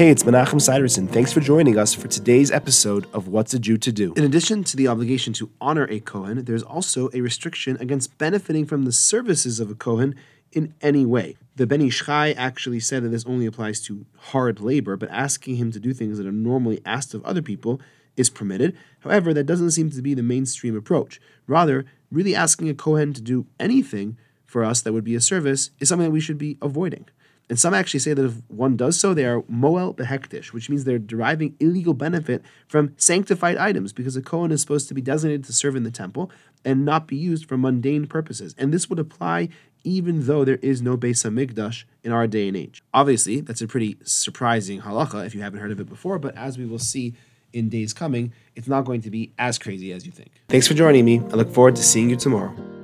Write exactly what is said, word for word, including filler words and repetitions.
Hey, it's Menachem Seiderson. Thanks for joining us for today's episode of What's a Jew to Do? In addition to the obligation to honor a Kohen, there's also a restriction against benefiting from the services of a Kohen in any way. The Ben Ish Chai actually said that this only applies to hard labor, but asking him to do things that are normally asked of other people is permitted. However, that doesn't seem to be the mainstream approach. Rather, really asking a Kohen to do anything for us that would be a service is something that we should be avoiding. And some actually say that if one does so, they are moel behektish, which means they're deriving illegal benefit from sanctified items, because a Kohen is supposed to be designated to serve in the temple and not be used for mundane purposes. And this would apply even though there is no Beis HaMikdash in our day and age. Obviously, that's a pretty surprising halakha if you haven't heard of it before, but as we will see in days coming, it's not going to be as crazy as you think. Thanks for joining me. I look forward to seeing you tomorrow.